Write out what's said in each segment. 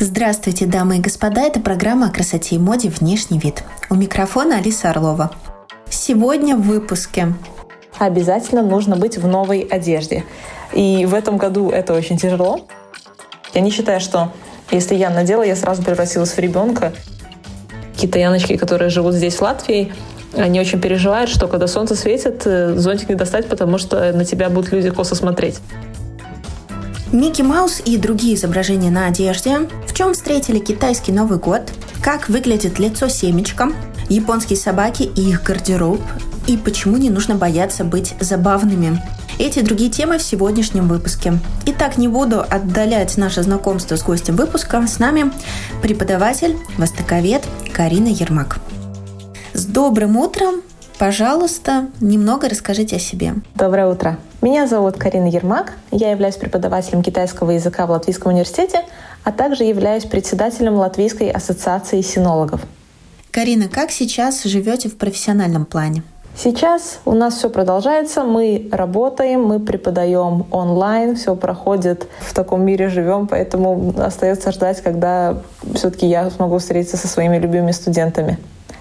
Здравствуйте, дамы и господа. Это программа о красоте и моде «Внешний вид». У микрофона Алиса Орлова. Сегодня в выпуске. Обязательно нужно быть в новой одежде. И в этом году это очень тяжело. Я не считаю, что если я надела, я сразу превратилась в ребенка. Китаяночки, которые живут здесь, в Латвии, они очень переживают, что когда солнце светит, зонтик не достать, потому что на тебя будут люди косо смотреть. Микки Маус и другие изображения на одежде. В чем встретили китайский Новый год? Как выглядит лицо семечком? Японские собаки и их гардероб? И почему не нужно бояться быть забавными? Эти и другие темы в сегодняшнем выпуске. Итак, не буду отдалять наше знакомство с гостем выпуска. С нами преподаватель, востоковед Карина Ермак. С добрым утром! Пожалуйста, немного расскажите о себе. Доброе утро. Меня зовут Карина Ермак. Я являюсь преподавателем китайского языка в Латвийском университете, а также являюсь председателем Латвийской ассоциации синологов. Карина, как сейчас живете в профессиональном плане? Сейчас у нас все продолжается, мы работаем, мы преподаем онлайн, все проходит, в таком мире живем, поэтому остается ждать, когда все-таки я смогу встретиться со своими любимыми студентами.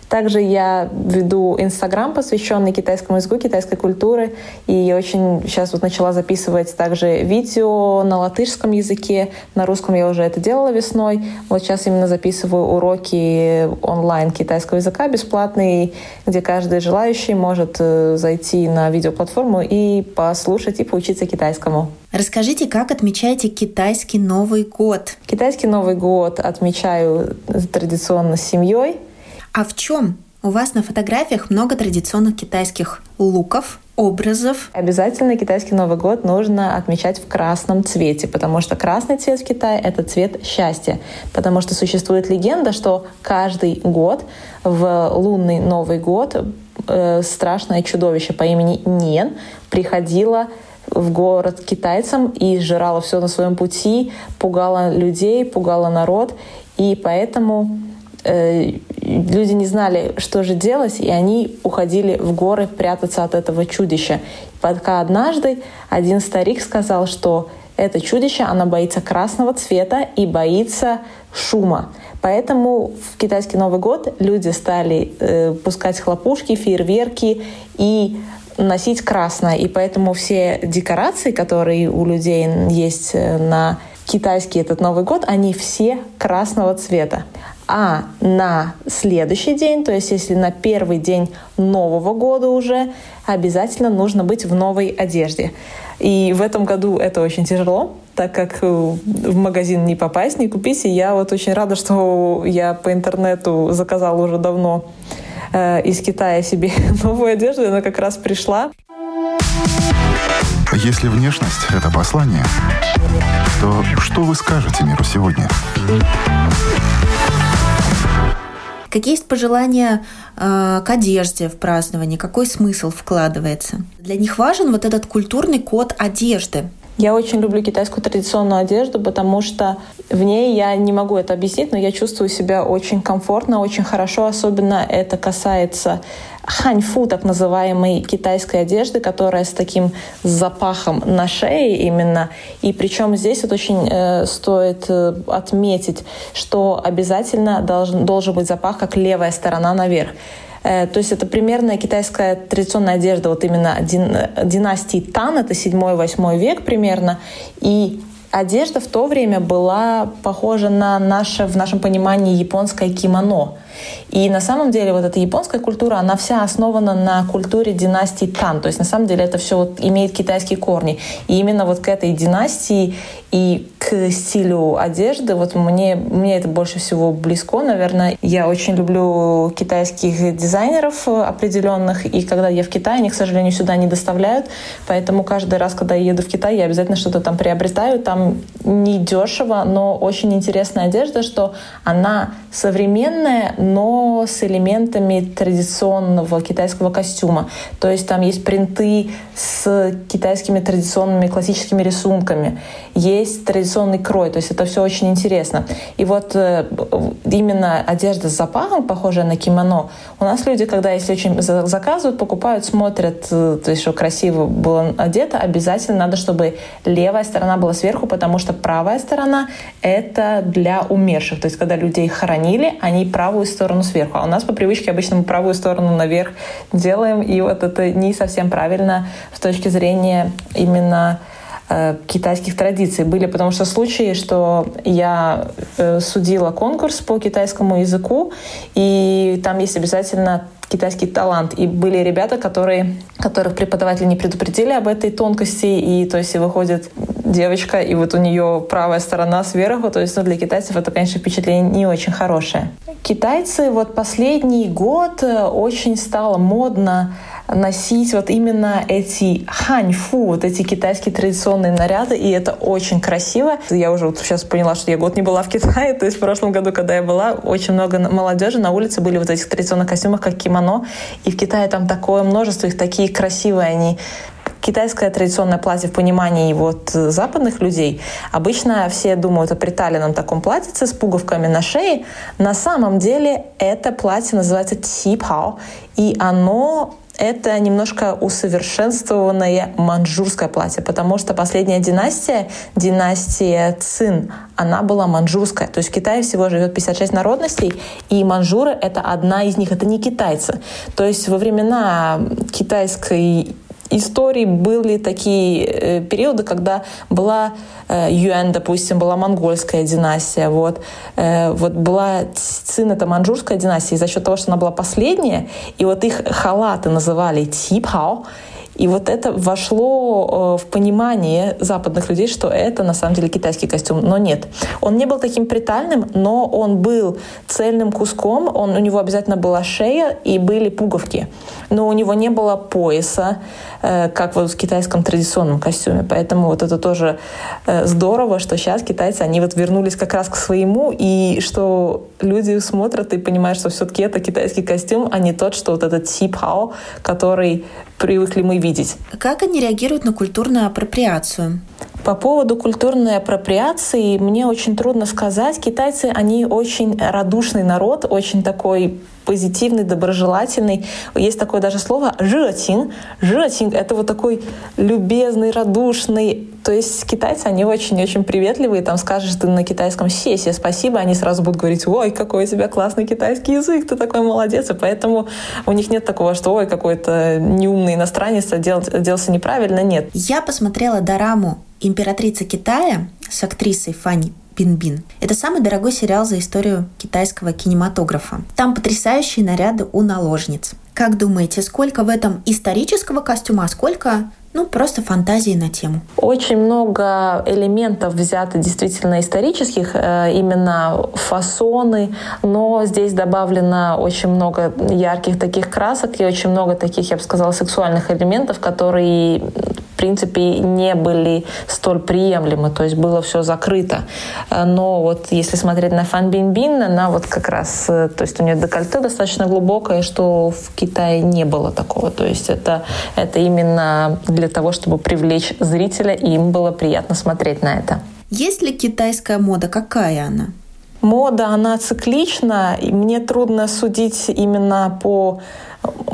Также я веду Инстаграм, посвященный китайскому языку, китайской культуре, и я очень сейчас вот начала записывать также видео на латышском языке, на русском я уже это делала весной, вот сейчас именно записываю уроки онлайн китайского языка бесплатные, где каждый желающий может зайти на видеоплатформу и послушать и поучиться китайскому. Расскажите, как отмечаете китайский Новый год? Китайский Новый год отмечаю традиционно с семьей. А в чем? У вас на фотографиях много традиционных китайских луков, образов. Обязательно китайский Новый год нужно отмечать в красном цвете, потому что красный цвет в Китае – это цвет счастья. Потому что существует легенда, что каждый год в лунный Новый год страшное чудовище по имени Нен приходило в город китайцам и жрало все на своем пути, пугало людей, пугало народ. И поэтому люди не знали, что же делать, и они уходили в горы прятаться от этого чудища. Пока однажды один старик сказал, что это чудище, оно боится красного цвета и боится шума. Поэтому в китайский Новый год люди стали пускать хлопушки, фейерверки и носить красное. И поэтому все декорации, которые у людей есть на китайский этот Новый год, они все красного цвета. А на следующий день, то есть если на первый день Нового года уже, обязательно нужно быть в новой одежде. И в этом году это очень тяжело, так как в магазин не попасть, не купить. И я вот очень рада, что я по интернету заказала уже давно из Китая себе новую одежду, и она как раз пришла. Если внешность — это послание, то что вы скажете миру сегодня? Какие есть пожелания к одежде в праздновании? Какой смысл вкладывается? Для них важен вот этот культурный код одежды. Я очень люблю китайскую традиционную одежду, потому что в ней, я не могу это объяснить, но я чувствую себя очень комфортно, очень хорошо. Особенно это касается ханьфу, так называемой китайской одежды, которая с таким запахом на шее именно. И причем здесь вот очень стоит отметить, что обязательно должен быть запах, как левая сторона наверх. То есть это примерно китайская традиционная одежда вот именно династии Тан, это 7-8 век примерно. И одежда в то время была похожа на наше, в нашем понимании, японское кимоно. И на самом деле вот эта японская культура, она вся основана на культуре династии Тан. То есть на самом деле это все вот имеет китайские корни. И именно вот к этой династии и к стилю одежды, вот мне это больше всего близко, наверное. Я очень люблю китайских дизайнеров определенных. И когда я в Китае, они, к сожалению, сюда не доставляют. Поэтому каждый раз, когда я еду в Китай, я обязательно что-то там приобретаю. Там недешево, но очень интересная одежда, что она современная, но с элементами традиционного китайского костюма. То есть там есть принты с китайскими традиционными классическими рисунками, есть традиционный крой, то есть это все очень интересно. И вот именно одежда с запахом, похожая на кимоно, у нас люди, когда если очень заказывают, покупают, смотрят, то есть что красиво было одето, обязательно надо, чтобы левая сторона была сверху, потому что правая сторона — это для умерших. То есть когда людей хоронили, они правую сторону сверху. А у нас по привычке обычно мы правую сторону наверх делаем, и вот это не совсем правильно с точки зрения именно китайских традиций были, потому что случаи, что я судила конкурс по китайскому языку, и там есть обязательно китайский талант. И были ребята, которых преподаватели не предупредили об этой тонкости, и то есть выходит девочка, и вот у нее правая сторона сверху, то есть для китайцев это, конечно, впечатление не очень хорошее. Китайцы вот последний год очень стало модно носить вот именно эти ханьфу, вот эти китайские традиционные наряды, и это очень красиво. Я уже вот сейчас поняла, что я год не была в Китае, то есть в прошлом году, когда я была, очень много молодежи на улице были вот в этих традиционных костюмах, как кимоно, и в Китае там такое множество, их такие красивые они. Китайское традиционное платье в понимании вот западных людей. Обычно все думают о приталенном таком платьице с пуговками на шее. На самом деле это платье называется типао, и оно... Это немножко усовершенствованное маньчжурское платье, потому что последняя династия, династия Цин, она была маньчжурская. То есть в Китае всего живет 56 народностей, и маньчжуры — это одна из них, это не китайцы. То есть во времена китайской истории были такие периоды, когда была Юань, допустим, была монгольская династия, вот была Цин, это маньчжурская династия, и за счет того, что она была последняя, и вот их халаты называли типао, и вот это вошло в понимание западных людей, что это на самом деле китайский костюм. Но нет, он не был таким притальным, но он был цельным куском, у него обязательно была шея и были пуговки. Но у него не было пояса, как вот в китайском традиционном костюме. Поэтому вот это тоже здорово, что сейчас китайцы, они вот вернулись как раз к своему, и что люди смотрят и понимают, что все-таки это китайский костюм, а не тот, что вот этот типао, который привыкли мы видеть. Как они реагируют на культурную апроприацию? По поводу культурной апроприации мне очень трудно сказать. Китайцы, они очень радушный народ, очень такой позитивный, доброжелательный. Есть такое даже слово «жэцин». «Жэцин» — это вот такой любезный, радушный. То есть китайцы, они очень-очень приветливые. Там скажешь ты на китайском «сеси», «спасибо», они сразу будут говорить «Ой, какой у тебя классный китайский язык, ты такой молодец». И поэтому у них нет такого, что «Ой, какой-то неумный иностранец оделся неправильно». Нет. Я посмотрела дораму «Императрица Китая» с актрисой Фань Бинбин. Это самый дорогой сериал за историю китайского кинематографа. Там потрясающие наряды у наложниц. Как думаете, сколько в этом исторического костюма, а сколько... просто фантазии на тему. Очень много элементов взято действительно исторических, именно фасоны, но здесь добавлено очень много ярких таких красок и очень много таких, я бы сказала, сексуальных элементов, которые, в принципе, не были столь приемлемы, то есть было все закрыто. Но вот если смотреть на Фань Бинбин, она вот как раз, то есть у нее декольте достаточно глубокое, что в Китае не было такого, то есть это именно для того, чтобы привлечь зрителя, и им было приятно смотреть на это. Есть ли китайская мода? Какая она? Мода, она циклична, и мне трудно судить именно по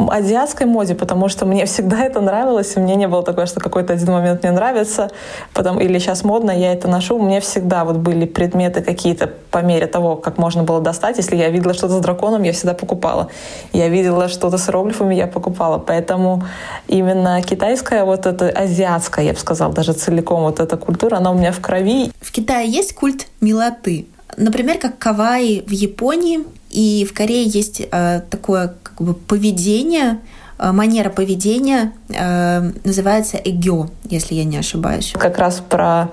азиатской моде, потому что мне всегда это нравилось, и мне не было такого, что какой-то один момент мне нравится, или сейчас модно, я это ношу. У меня всегда вот были предметы какие-то по мере того, как можно было достать. Если я видела что-то с драконом, я всегда покупала. Я видела что-то с иероглифами, я покупала. Поэтому именно китайская, вот эта азиатская, я бы сказала, даже целиком вот эта культура, она у меня в крови. В Китае есть культ милоты? Например, как кавайи в Японии, и в Корее есть такое поведение, манера поведения, называется эгё, если я не ошибаюсь. Как раз про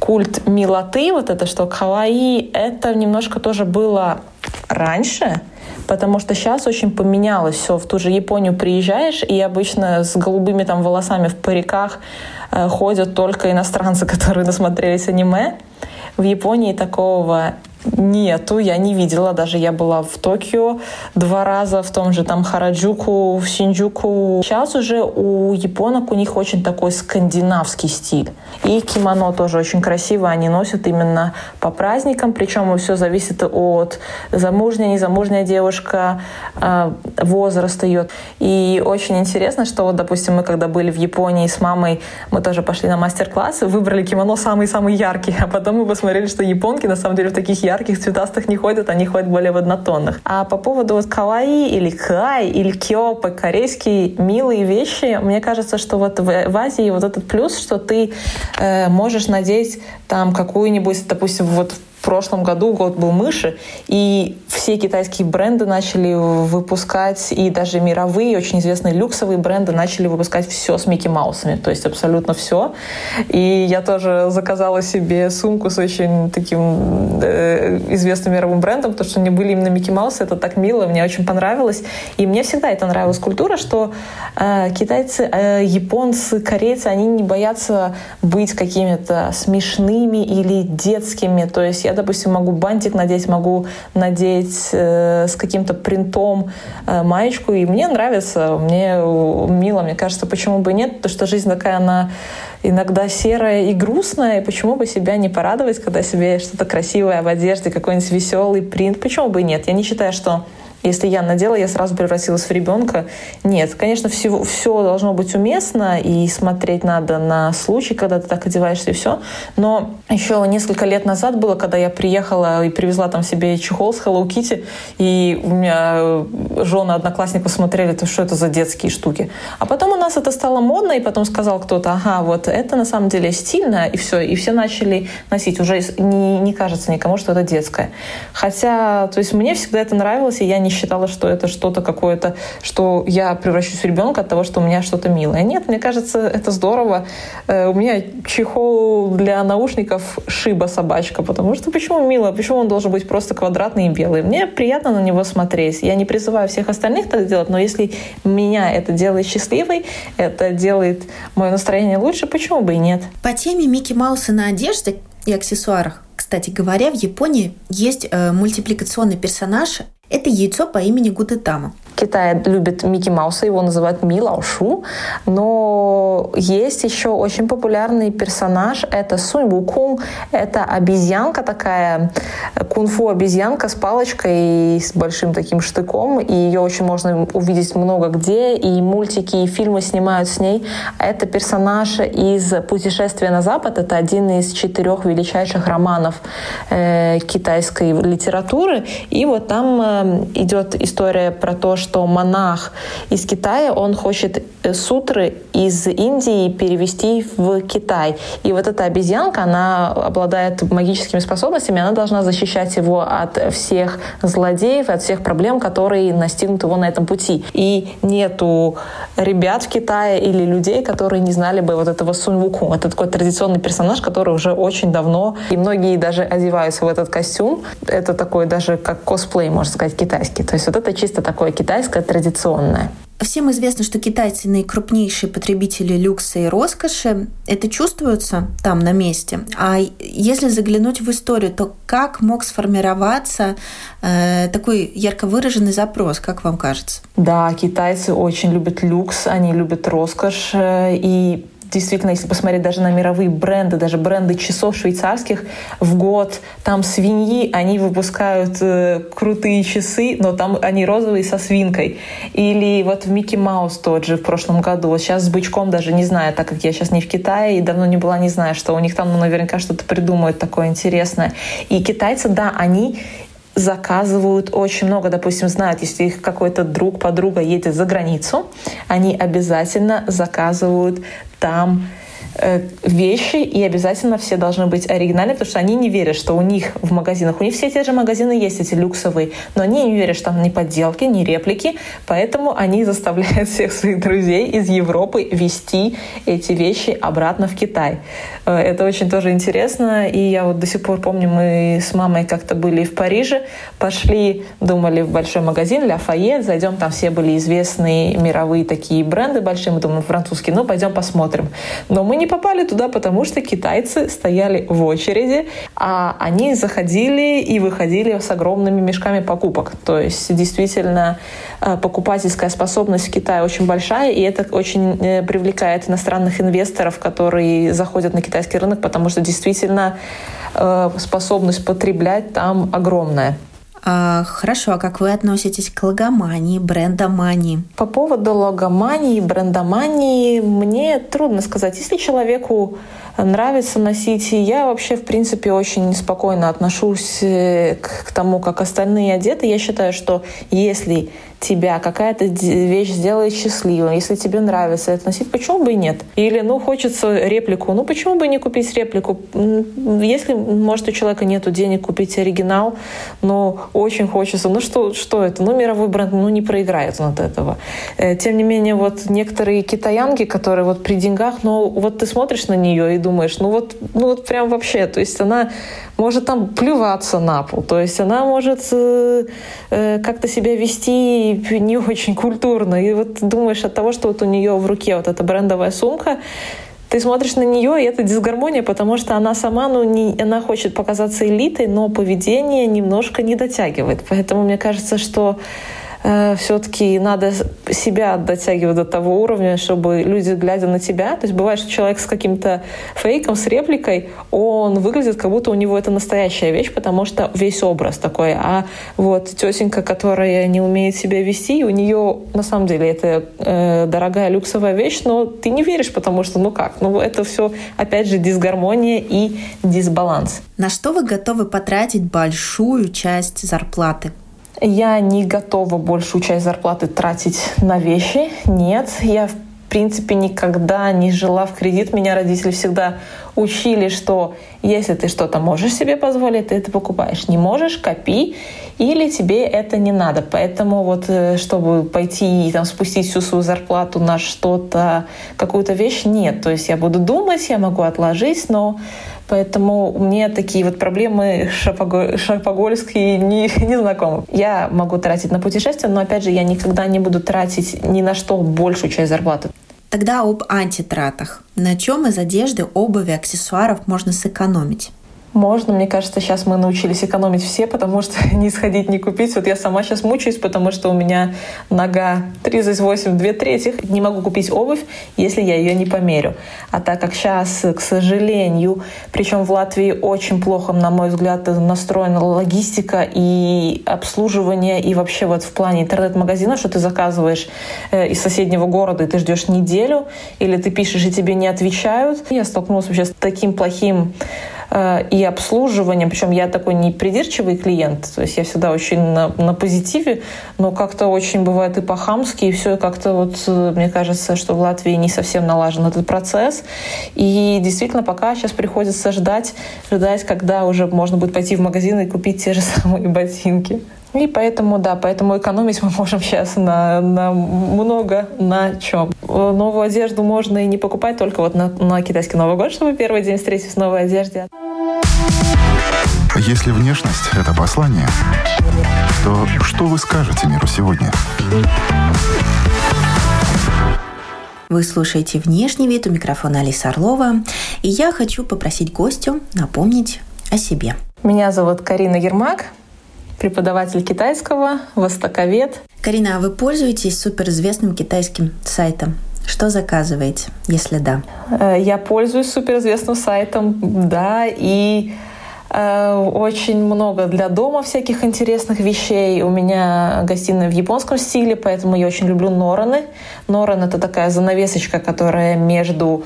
культ милоты, вот это что кавайи, это немножко тоже было раньше, потому что сейчас очень поменялось все. В ту же Японию приезжаешь, и обычно с голубыми там волосами в париках ходят только иностранцы, которые насмотрелись аниме. В Японии такого Нету, я не видела. Даже я была в Токио 2 раза, в том же там Хараджуку, в Синдзюку. Сейчас уже у японок, у них очень такой скандинавский стиль. И кимоно тоже очень красиво они носят именно по праздникам. Причем все зависит от замужняя, незамужняя девушка, возраста ее. И очень интересно, что вот, допустим, мы когда были в Японии с мамой, мы тоже пошли на мастер-класс, выбрали кимоно самые-самые яркие. А потом мы посмотрели, что японки на самом деле в таких ярких цветастых не ходят, они ходят более в однотонных. А по поводу вот каваи или кай, или кё, по-корейски милые вещи, мне кажется, что вот в Азии вот этот плюс, что ты можешь надеть там какую-нибудь, допустим, вот в прошлом году год был мыши, и все китайские бренды начали выпускать, и даже мировые, очень известные люксовые бренды начали выпускать все с Микки Маусами, то есть абсолютно все. И я тоже заказала себе сумку с очень таким известным мировым брендом, потому что они были именно Микки Маусы, это так мило, мне очень понравилось. И мне всегда это нравилась культура, что китайцы, японцы, корейцы, они не боятся быть какими-то смешными или детскими, то есть я, допустим, могу бантик надеть, могу надеть с каким-то принтом маечку, и мне нравится, мне мило, мне кажется, почему бы и нет, потому что жизнь такая, она иногда серая и грустная, и почему бы себя не порадовать, когда себе что-то красивое в одежде, какой-нибудь веселый принт, почему бы и нет, я не считаю, что если я надела, я сразу превратилась в ребенка. Нет, конечно, все должно быть уместно, и смотреть надо на случай, когда ты так одеваешься, и все. Но еще несколько лет назад было, когда я приехала и привезла там себе чехол с Hello Kitty, и у меня жены одноклассников смотрели, что это за детские штуки. А потом у нас это стало модно, и потом сказал кто-то, ага, вот это на самом деле стильно, и все. И все начали носить. Уже не кажется никому, что это детское. Хотя, то есть мне всегда это нравилось, и я не считала, что это что-то какое-то, что я превращусь в ребенка от того, что у меня что-то милое. Нет, мне кажется, это здорово. У меня чехол для наушников Шиба собачка, потому что почему мило? Почему он должен быть просто квадратный и белый? Мне приятно на него смотреть. Я не призываю всех остальных так делать, но если меня это делает счастливой, это делает мое настроение лучше, почему бы и нет? По теме Микки Мауса на одежде и аксессуарах, кстати говоря, в Японии есть мультипликационный персонаж. Это яйцо по имени Гудетама. Китай любит Микки Мауса, его называют Милаушу. Но есть еще очень популярный персонаж, это Сунь Укун. Это обезьянка такая, кунг-фу обезьянка с палочкой и с большим таким штыком. И ее очень можно увидеть много где, и мультики, и фильмы снимают с ней. Это персонаж из «Путешествия на запад». Это один из 4 величайших романов китайской литературы. И вот там идет история про то, что монах из Китая, он хочет сутры из Индии перевести в Китай. И вот эта обезьянка, она обладает магическими способностями, она должна защищать его от всех злодеев, от всех проблем, которые настигнут его на этом пути. И нету ребят в Китае или людей, которые не знали бы вот этого Сунь Вуку. Это такой традиционный персонаж, который уже очень давно, и многие даже одеваются в этот костюм. Это такой даже как косплей, можно сказать, китайский. То есть вот это чисто такое китайское традиционное. Всем известно, что китайцы наикрупнейшие потребители люкса и роскоши. Это чувствуется там на месте. А если заглянуть в историю, то как мог сформироваться такой ярко выраженный запрос, как вам кажется? Да, китайцы очень любят люкс, они любят роскошь. И действительно, если посмотреть даже на мировые бренды, даже бренды часов швейцарских, в год там свиньи, они выпускают крутые часы, но там они розовые со свинкой. Или вот в Микки Маус тот же в прошлом году. Вот сейчас с бычком даже не знаю, так как я сейчас не в Китае и давно не была, не знаю, что у них там, ну, наверняка что-то придумают такое интересное. И китайцы, да, они заказывают очень много. Допустим, знают, если их какой-то друг, подруга едет за границу, они обязательно заказывают там вещи, и обязательно все должны быть оригинальны, потому что они не верят, что у них в магазинах, у них все те же магазины есть, эти люксовые, но они не верят, что там ни подделки, ни реплики, поэтому они заставляют всех своих друзей из Европы везти эти вещи обратно в Китай. Это очень тоже интересно, и я вот до сих пор помню, мы с мамой как-то были в Париже, пошли, думали, в большой магазин La Foyette, зайдем, там все были известные мировые такие бренды большие, мы думаем, французские, ну, пойдем посмотрим. Но мы не Они попали туда, потому что китайцы стояли в очереди, а они заходили и выходили с огромными мешками покупок. То есть действительно покупательская способность в Китае очень большая, и это очень привлекает иностранных инвесторов, которые заходят на китайский рынок, потому что действительно способность потреблять там огромная. Хорошо, а как вы относитесь к логомании, брендомании? По поводу логомании, брендомании мне трудно сказать. Если человеку нравится носить, я вообще, в принципе, очень спокойно отношусь к тому, как остальные одеты. Я считаю, что если тебя какая-то вещь сделает счастливым, если тебе нравится это носить, почему бы и нет? Или, хочется реплику, почему бы не купить реплику? Если, может, у человека нет денег купить оригинал, но очень хочется, что это? Мировой бренд, не проиграет он от этого. Тем не менее, некоторые китаянки, которые при деньгах, ты смотришь на нее и думаешь, прям вообще, то есть она может там плеваться на пол, то есть она может как-то себя вести не очень культурно. И думаешь от того, что у нее в руке эта брендовая сумка, ты смотришь на нее, и это дисгармония, потому что она сама, она хочет показаться элитой, но поведение немножко не дотягивает. Поэтому мне кажется, что все-таки надо себя дотягивать до того уровня, чтобы люди, глядя на тебя... То есть бывает, что человек с каким-то фейком, с репликой, он выглядит, как будто у него это настоящая вещь, потому что весь образ такой. А тетенька, которая не умеет себя вести, у нее на самом деле это дорогая люксовая вещь, но ты не веришь, потому что это все, опять же, дисгармония и дисбаланс. На что вы готовы потратить большую часть зарплаты? Я не готова большую часть зарплаты тратить на вещи. Нет, я, в принципе, никогда не жила в кредит. Меня родители всегда учили, что если ты что-то можешь себе позволить, ты это покупаешь. Не можешь — копи, или тебе это не надо. Поэтому чтобы пойти и спустить всю свою зарплату на что-то, какую-то вещь, нет. То есть я буду думать, я могу отложить, но... Поэтому мне такие проблемы шопоголизмские не знакомы. Я могу тратить на путешествия, но, опять же, я никогда не буду тратить ни на что большую часть зарплаты. Тогда об антитратах. На чем из одежды, обуви, аксессуаров можно сэкономить? Можно. Мне кажется, сейчас мы научились экономить все, потому что не сходить, не купить. Я сама сейчас мучаюсь, потому что у меня нога 38 2/3. Не могу купить обувь, если я ее не померю. А так как сейчас, к сожалению, причем в Латвии очень плохо, на мой взгляд, настроена логистика и обслуживание, и вообще в плане интернет-магазина, что ты заказываешь из соседнего города, и ты ждешь неделю, или ты пишешь, и тебе не отвечают. Я столкнулась вообще с таким плохим и обслуживанием. Причем я такой непридирчивый клиент, то есть я всегда очень на позитиве, но как-то очень бывает и по-хамски, и все как-то мне кажется, что в Латвии не совсем налажен этот процесс. И действительно, пока сейчас приходится ждать, когда уже можно будет пойти в магазин и купить те же самые ботинки. И поэтому экономить мы можем сейчас на много на чем. Новую одежду можно и не покупать, только на китайский Новый год, чтобы первый день встретить в новой одежде. Если внешность — это послание, то что вы скажете миру сегодня? Вы слушаете «Внешний вид», у микрофона Алиса Орлова. И я хочу попросить гостю напомнить о себе. Меня зовут Карина Ермак, преподаватель китайского, востоковед. Карина, а вы пользуетесь суперизвестным китайским сайтом? Что заказываете, если да? Я пользуюсь суперизвестным сайтом, да, и очень много для дома всяких интересных вещей. У меня гостиная в японском стиле, поэтому я очень люблю нораны. Норан — это такая занавесочка, которая между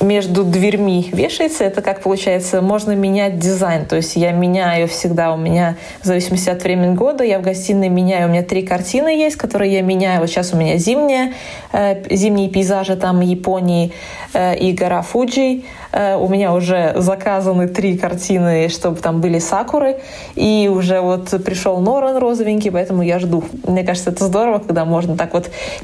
дверьми вешается. Это как получается, можно менять дизайн. То есть я меняю всегда, у меня в зависимости от времени года, я в гостиной меняю. У меня 3 картины есть, которые я меняю. Сейчас у меня зимние пейзажи там Японии и гора Фуджи. У меня уже заказаны 3 картины, чтобы там были сакуры. И уже пришел норан розовенький, поэтому я жду. Мне кажется, это здорово, когда можно так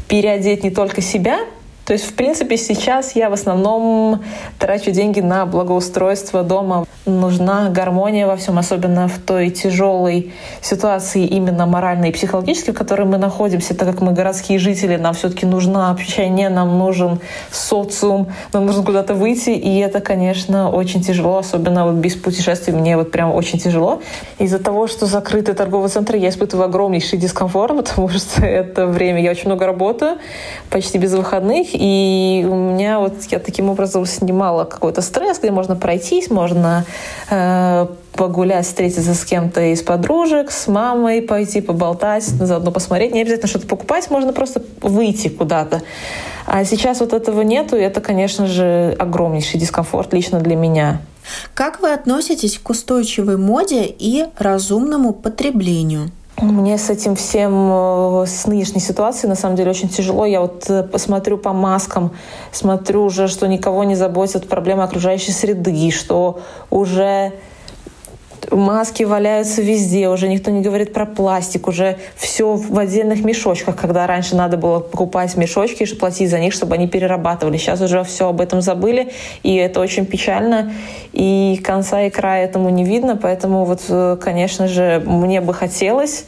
переодеть не только себя, То есть, в принципе, сейчас я в основном трачу деньги на благоустройство дома. Нужна гармония во всем, особенно в той тяжелой ситуации именно моральной и психологической, в которой мы находимся, так как мы городские жители, нам все-таки нужно общение, нам нужен социум, нам нужно куда-то выйти, и это, конечно, очень тяжело, особенно вот без путешествий мне вот прям очень тяжело. Из-за того, что закрыты торговые центры, я испытываю огромнейший дискомфорт, потому что это время, я очень много работаю, почти без выходных, и у меня вот я таким образом снимала какой-то стресс, где можно пройтись, можно погулять, встретиться с кем-то из подружек, с мамой, пойти поболтать, заодно посмотреть. Не обязательно что-то покупать, можно просто выйти куда-то. А сейчас вот этого нету, и это, конечно же, огромнейший дискомфорт лично для меня. Как вы относитесь к устойчивой моде и разумному потреблению? Мне с этим всем, с нынешней ситуацией, на самом деле, очень тяжело. Я вот смотрю по маскам, смотрю уже, что никого не заботят проблемы окружающей среды, что уже маски валяются везде, уже никто не говорит про пластик, уже все в отдельных мешочках, когда раньше надо было покупать мешочки и платить за них, чтобы они перерабатывали. Сейчас уже все об этом забыли, и это очень печально, и конца и края этому не видно, поэтому вот, конечно же, мне бы хотелось,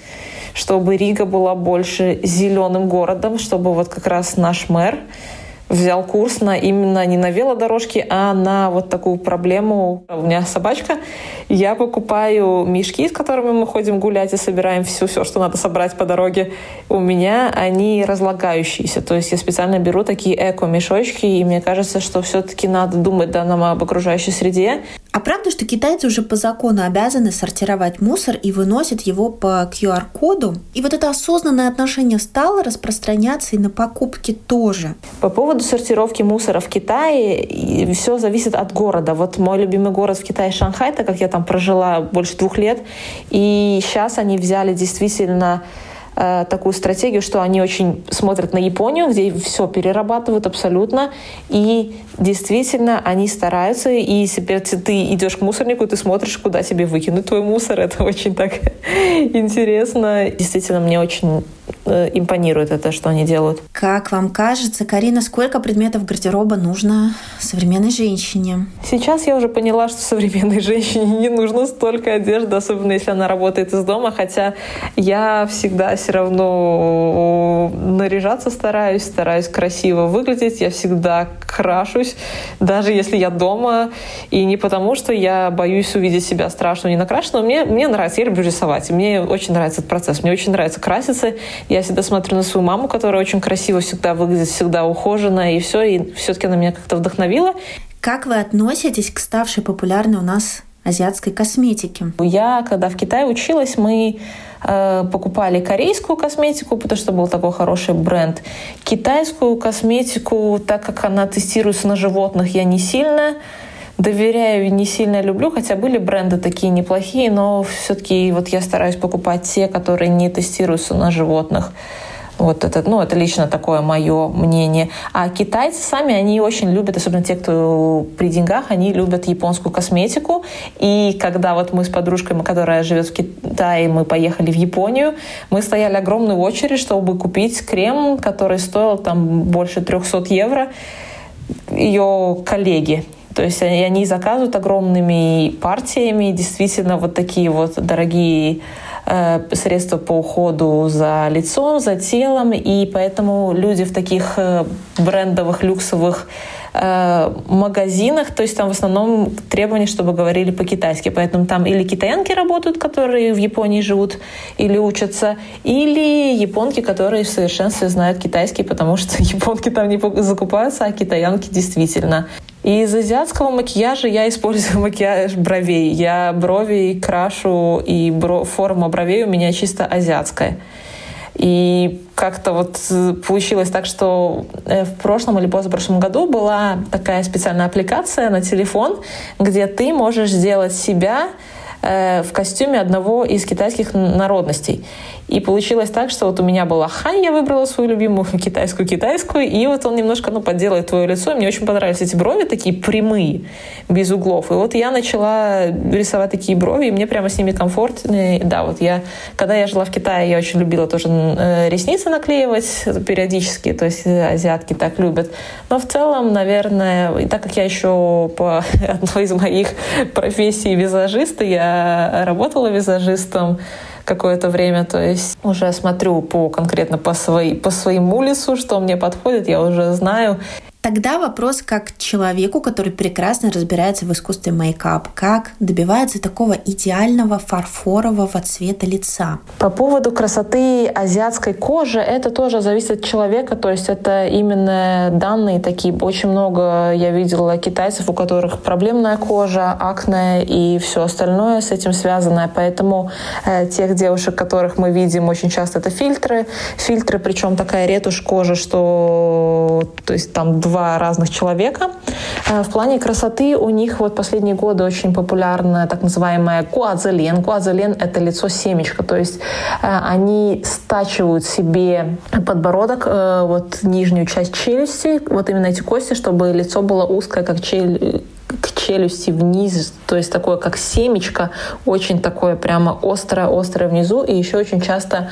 чтобы Рига была больше зеленым городом, чтобы вот как раз наш мэр взял курс на именно не на велодорожки, а на вот такую проблему. У меня собачка. Я покупаю мешки, с которыми мы ходим гулять и собираем все, что надо собрать по дороге. У меня они разлагающиеся. То есть я специально беру такие эко-мешочки, и мне кажется, что все-таки надо думать нам об окружающей среде. А правда, что китайцы уже по закону обязаны сортировать мусор и выносят его по QR-коду? И вот это осознанное отношение стало распространяться и на покупки тоже. По поводу сортировки мусора в Китае все зависит от города. Вот мой любимый город в Китае — Шанхай, так как я там прожила больше 2 лет. И сейчас они взяли действительно такую стратегию, что они очень смотрят на Японию, где все перерабатывают абсолютно, и действительно они стараются, и теперь ты идешь к мусорнику, и ты смотришь, куда тебе выкинуть твой мусор. Это очень так интересно. Действительно, мне очень импонирует это, что они делают. Как вам кажется, Карина, сколько предметов гардероба нужно современной женщине? Сейчас я уже поняла, что современной женщине не нужно столько одежды, особенно если она работает из дома, хотя я всегда все равно наряжаться стараюсь красиво выглядеть, я всегда крашусь, даже если я дома, и не потому, что я боюсь увидеть себя страшно не накрашенную, мне нравится, я люблю рисовать, мне очень нравится этот процесс, мне очень нравится краситься. Я всегда смотрю на свою маму, которая очень красиво всегда выглядит, всегда ухоженная, и все. И все-таки она меня как-то вдохновила. Как вы относитесь к ставшей популярной у нас азиатской косметике? Я, когда в Китае училась, мы покупали корейскую косметику, потому что был такой хороший бренд. Китайскую косметику, так как она тестируется на животных, я не сильно доверяю и не сильно люблю, хотя были бренды такие неплохие, но все-таки вот я стараюсь покупать те, которые не тестируются на животных. Вот это, это лично такое мое мнение. А китайцы сами, они очень любят, особенно те, кто при деньгах, они любят японскую косметику. И когда вот мы с подружкой, которая живет в Китае, мы поехали в Японию, мы стояли огромную очередь, чтобы купить крем, который стоил там больше 300 евро, ее коллеги. То есть они заказывают огромными партиями, действительно, вот такие вот дорогие средства по уходу за лицом, за телом. И поэтому люди в таких брендовых, люксовых магазинах, то есть там в основном требования, чтобы говорили по-китайски. Поэтому там или китаянки работают, которые в Японии живут или учатся, или японки, которые в совершенстве знают китайский, потому что японки там не закупаются, а китаянки действительно. Из азиатского макияжа я использую макияж бровей. Я брови крашу, и форма бровей у меня чисто азиатская. И как-то вот получилось так, что в прошлом или позапрошлом году была такая специальная аппликация на телефон, где ты можешь сделать себя в костюме одного из китайских народностей. И получилось так, что вот у меня была хань, я выбрала свою любимую китайскую, и вот он немножко, подделает твое лицо. И мне очень понравились эти брови, такие прямые, без углов. И вот я начала рисовать такие брови, и мне прямо с ними комфортно. Да, вот когда я жила в Китае, я очень любила тоже ресницы наклеивать периодически, то есть азиатки так любят. Но в целом, наверное, и так как я еще по одной из моих профессий визажиста, я работала визажистом какое-то время, то есть уже смотрю конкретно по своему лицу, что мне подходит, я уже знаю. Тогда вопрос как человеку, который прекрасно разбирается в искусстве мейкап. Как добивается такого идеального фарфорового цвета лица? По поводу красоты азиатской кожи, это тоже зависит от человека. То есть это именно данные такие. Очень много я видела китайцев, у которых проблемная кожа, акне и все остальное с этим связанное. Поэтому тех девушек, которых мы видим очень часто, это фильтры. Фильтры, причем такая ретушь кожи, что то есть там два разных человека. В плане красоты у них последние годы очень популярна так называемая гуазелен. Гуазелен — это лицо-семечко, то есть они стачивают себе подбородок, нижнюю часть челюсти, именно эти кости, чтобы лицо было узкое, как к челюсти вниз, то есть такое, как семечко, очень такое прямо острое внизу, и еще очень часто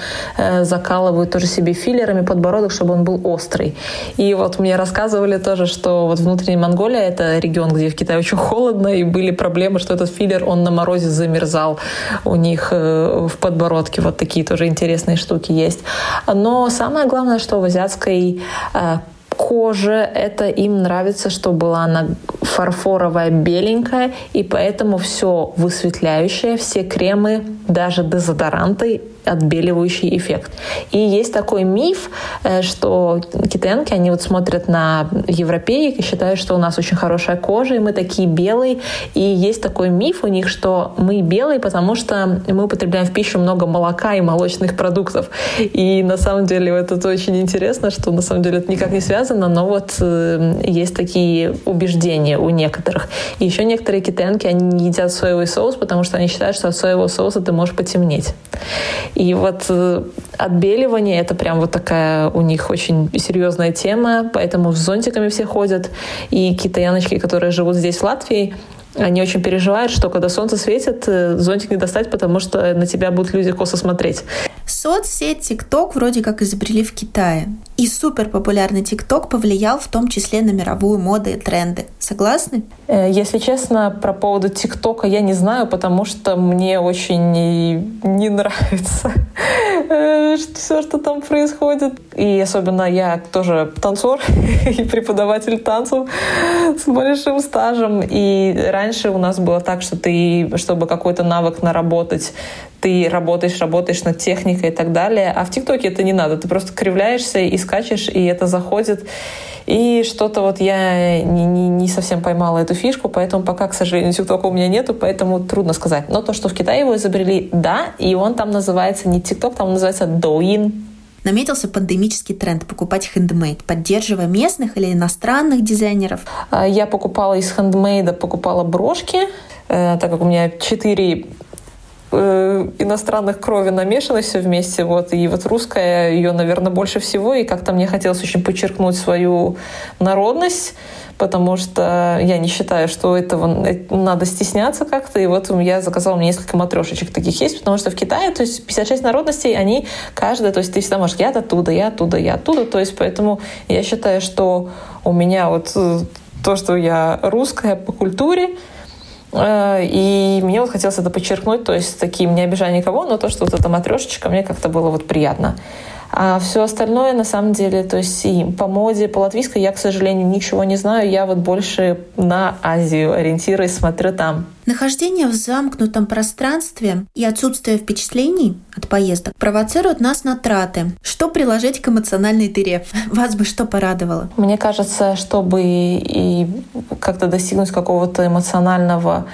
закалывают тоже себе филлерами подбородок, чтобы он был острый. И мне рассказывали тоже, что внутренняя Монголия — это регион, где в Китае очень холодно, и были проблемы, что этот филлер, он на морозе замерзал у них в подбородке. Вот такие тоже интересные штуки есть. Но самое главное, что в азиатской кожа, это им нравится, что была она фарфоровая, беленькая, и поэтому все высветляющее, все кремы, даже дезодоранты, отбеливающий эффект. И есть такой миф, что китаянки, они смотрят на европеек и считают, что у нас очень хорошая кожа, и мы такие белые. И есть такой миф у них, что мы белые, потому что мы употребляем в пищу много молока и молочных продуктов. И на самом деле это очень интересно, что на самом деле это никак не связано, но есть такие убеждения у некоторых. И еще некоторые китаянки, они не едят соевый соус, потому что они считают, что от соевого соуса ты можешь потемнеть. И отбеливание — это прям такая у них очень серьезная тема, поэтому с зонтиками все ходят. И китаяночки, которые живут здесь, в Латвии, они очень переживают, что когда солнце светит, зонтик не достать, потому что на тебя будут люди косо смотреть. Соцсеть ТикТок вроде как изобрели в Китае. И суперпопулярный ТикТок повлиял в том числе на мировую моду и тренды. Согласны? Если честно, про поводу ТикТока я не знаю, потому что мне очень не нравится все, что там происходит. И особенно я тоже танцор и преподаватель танцев с большим стажем. И раньше у нас было так, что чтобы какой-то навык наработать, ты работаешь над техникой и так далее. А в ТикТоке это не надо. Ты просто кривляешься и скачешь, и это заходит. И что-то я не совсем поймала эту фишку, поэтому пока, к сожалению, ТикТока у меня нету, поэтому трудно сказать. Но то, что в Китае его изобрели, да, и он там называется не ТикТок, там он называется Douyin. Наметился пандемический тренд покупать хендмейд, поддерживая местных или иностранных дизайнеров. Я покупала из хендмейда, брошки, так как у меня 4 иностранных крови намешано все вместе, и русская, ее, наверное, больше всего, и как-то мне хотелось очень подчеркнуть свою народность, потому что я не считаю, что этого надо стесняться как-то, и я заказала мне несколько матрешечек таких есть, потому что в Китае, 56 народностей, они каждая, ты всегда можешь, я оттуда, то есть поэтому я считаю, что у меня то, что я русская по культуре, и мне хотелось это подчеркнуть, то есть не обижая никого, но то, что эта матрешечка, мне как-то было приятно. А все остальное, на самом деле, то есть и по моде, по латвийской я, к сожалению, ничего не знаю. Я больше на Азию ориентируюсь, смотрю там. Нахождение в замкнутом пространстве и отсутствие впечатлений от поездок провоцируют нас на траты. Что приложить к эмоциональной дыре? Вас бы что порадовало? Мне кажется, чтобы и как-то достигнуть какого-то эмоционального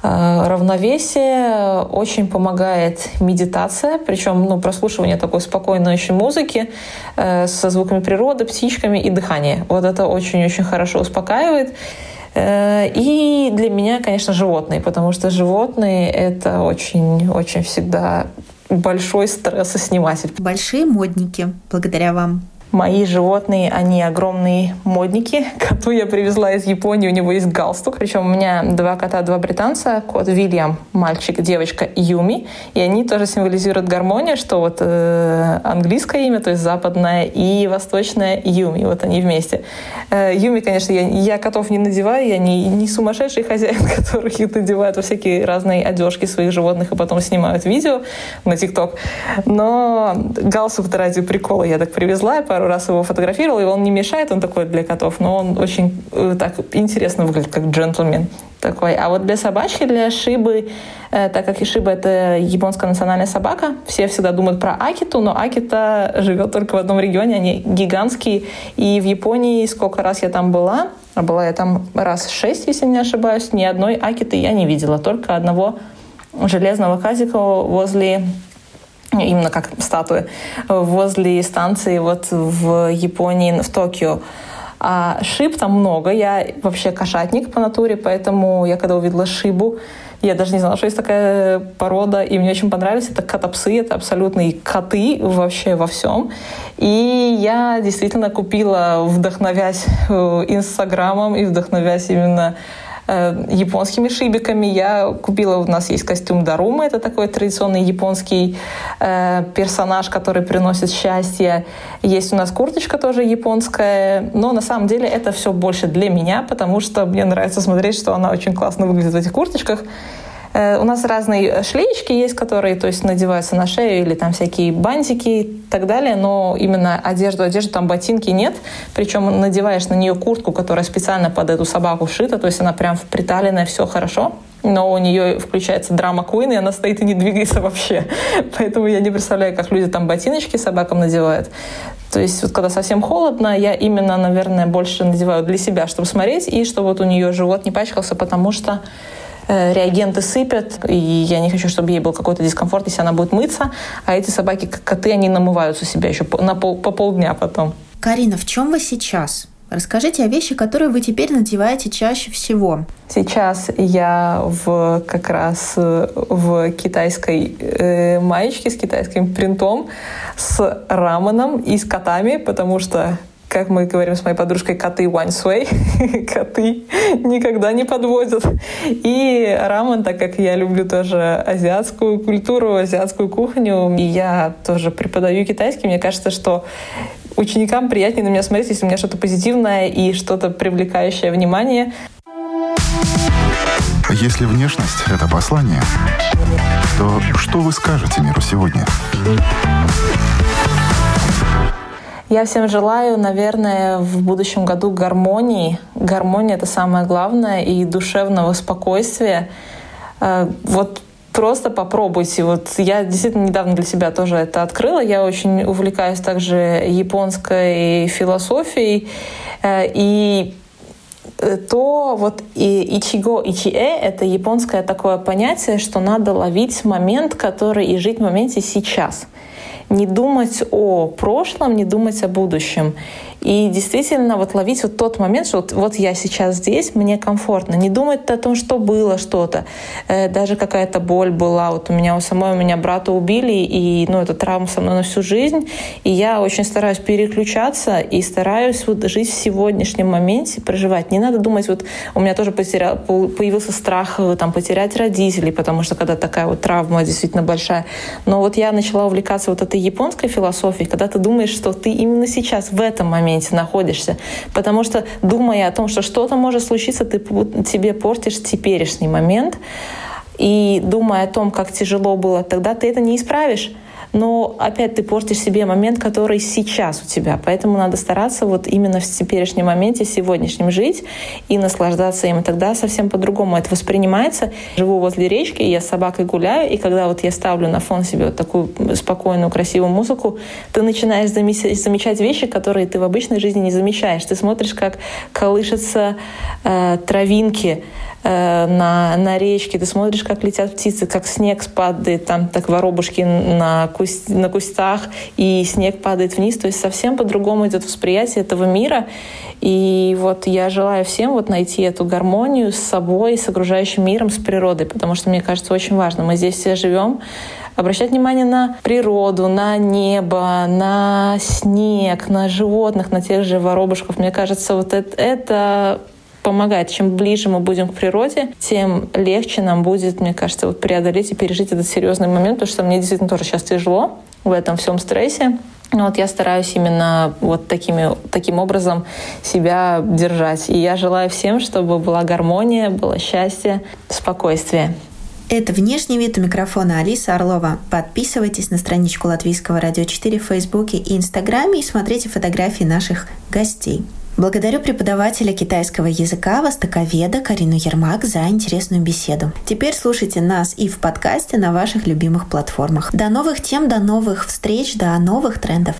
равновесие, очень помогает медитация, причем прослушивание такой спокойной очень музыки со звуками природы, птичками и дыхание. Это очень-очень хорошо успокаивает. И для меня, конечно, животные, потому что животные — это очень-очень всегда большой стрессосниматель. Большие модники, благодаря вам. Мои животные, они огромные модники. Коту я привезла из Японии, у него есть галстук. Причем у меня два кота, два британца. Кот Вильям, мальчик, девочка Юми. И они тоже символизируют гармонию, что вот английское имя, то есть западное, и восточное Юми. Вот они вместе. Юми, конечно, я котов не надеваю. Я не сумасшедший хозяин, который их надевает во всякие разные одежки своих животных и потом снимают видео на ТикТок. Но галстук-то ради прикола я так привезла, пару раз его фотографировал, и он не мешает, он такой для котов, но он очень так интересно выглядит, как джентльмен такой. А вот для собачки, для шибы, так как и шиба — это японская национальная собака, все всегда думают про акиту, но акита живет только в одном регионе, они гигантские. И в Японии, сколько раз я там была, раз 6, если не ошибаюсь, ни одной акиты я не видела, только одного железного казика возле... именно как статуи, возле станции вот в Японии, в Токио. А шиб там много. Я вообще кошатник по натуре, поэтому я когда увидела шибу, я даже не знала, что есть такая порода, и мне очень понравились. Это котопсы, это абсолютные коты вообще во всем. И я действительно купила, вдохновясь Инстаграмом и вдохновясь именно японскими шибиками. Я купила, у нас есть костюм Дарумы, это такой традиционный японский персонаж, который приносит счастье. Есть у нас курточка тоже японская, но на самом деле это все больше для меня, потому что мне нравится смотреть, что она очень классно выглядит в этих курточках. У нас разные шлеечки есть, которые, то есть, надеваются на шею, или там всякие бантики и так далее, но именно одежду там ботинки нет, причем надеваешь на нее куртку, которая специально под эту собаку вшита, то есть она прям приталенная, все хорошо, но у нее включается драма-куин, и она стоит и не двигается вообще, поэтому я не представляю, как люди там ботиночки собакам надевают. То есть вот когда совсем холодно, я именно, наверное, больше надеваю для себя, чтобы смотреть, и чтобы вот у нее живот не пачкался, потому что реагенты сыпят, и я не хочу, чтобы ей был какой-то дискомфорт, если она будет мыться. А эти собаки, как коты, они намываются себя еще по полдня потом. Карина, в чем вы сейчас? Расскажите о вещи, которые вы теперь надеваете чаще всего. Сейчас я как раз в китайской маечке с китайским принтом, с раменом и с котами, потому что, как мы говорим с моей подружкой, коты one sway, коты никогда не подводят. И рамен, так как я люблю тоже азиатскую культуру, азиатскую кухню, и я тоже преподаю китайский, мне кажется, что ученикам приятнее на меня смотреть, если у меня что-то позитивное и что-то привлекающее внимание. Если внешность — это послание, то что вы скажете миру сегодня? Я всем желаю, наверное, в будущем году гармонии. Гармония — это самое главное, и душевного спокойствия. Вот просто попробуйте. Вот я действительно недавно для себя тоже это открыла. Я очень увлекаюсь также японской философией. И то вот ичиго ичиэ — это японское такое понятие, что надо ловить момент, который и жить в моменте сейчас. Не думать о прошлом, не думать о будущем. И действительно вот ловить вот тот момент, что вот я сейчас здесь, мне комфортно. Не думать о том, что было что-то. Даже какая-то боль была. Вот у меня брата убили, и это травма со мной на всю жизнь. И я очень стараюсь переключаться и стараюсь вот жить в сегодняшнем моменте, проживать. Не надо думать, вот у меня тоже появился страх там потерять родителей, потому что когда такая вот травма действительно большая. Но вот я начала увлекаться вот этой японской философии, когда ты думаешь, что ты именно сейчас в этом моменте находишься. Потому что, думая о том, что что-то может случиться, тебе портишь теперешний момент. И думая о том, как тяжело было тогда, ты это не исправишь. Но опять ты портишь себе момент, который сейчас у тебя. Поэтому надо стараться вот именно в теперешнем моменте, сегодняшнем жить и наслаждаться им. И тогда совсем по-другому это воспринимается. Живу возле речки, я с собакой гуляю, и когда вот я ставлю на фон себе вот такую спокойную, красивую музыку, ты начинаешь замечать вещи, которые ты в обычной жизни не замечаешь. Ты смотришь, как колышутся травинки на речке, ты смотришь, как летят птицы, как снег падает, там так воробушки на кустах, и снег падает вниз. То есть совсем по-другому идет восприятие этого мира. И вот я желаю всем вот найти эту гармонию с собой, с окружающим миром, с природой, потому что, мне кажется, очень важно. Мы здесь все живем, обращать внимание на природу, на небо, на снег, на животных, на тех же воробушков. Мне кажется, вот это помогает. Чем ближе мы будем к природе, тем легче нам будет, мне кажется, вот преодолеть и пережить этот серьезный момент, потому что мне действительно тоже сейчас тяжело в этом всем стрессе. Но вот я стараюсь именно вот таким образом себя держать. И я желаю всем, чтобы была гармония, было счастье, спокойствие. Это «Внешний вид», у микрофона Алиса Орлова. Подписывайтесь на страничку Латвийского радио 4 в Фейсбуке и Инстаграме и смотрите фотографии наших гостей. Благодарю преподавателя китайского языка, востоковеда Карину Ермак за интересную беседу. Теперь слушайте нас и в подкасте на ваших любимых платформах. До новых тем, до новых встреч, до новых трендов.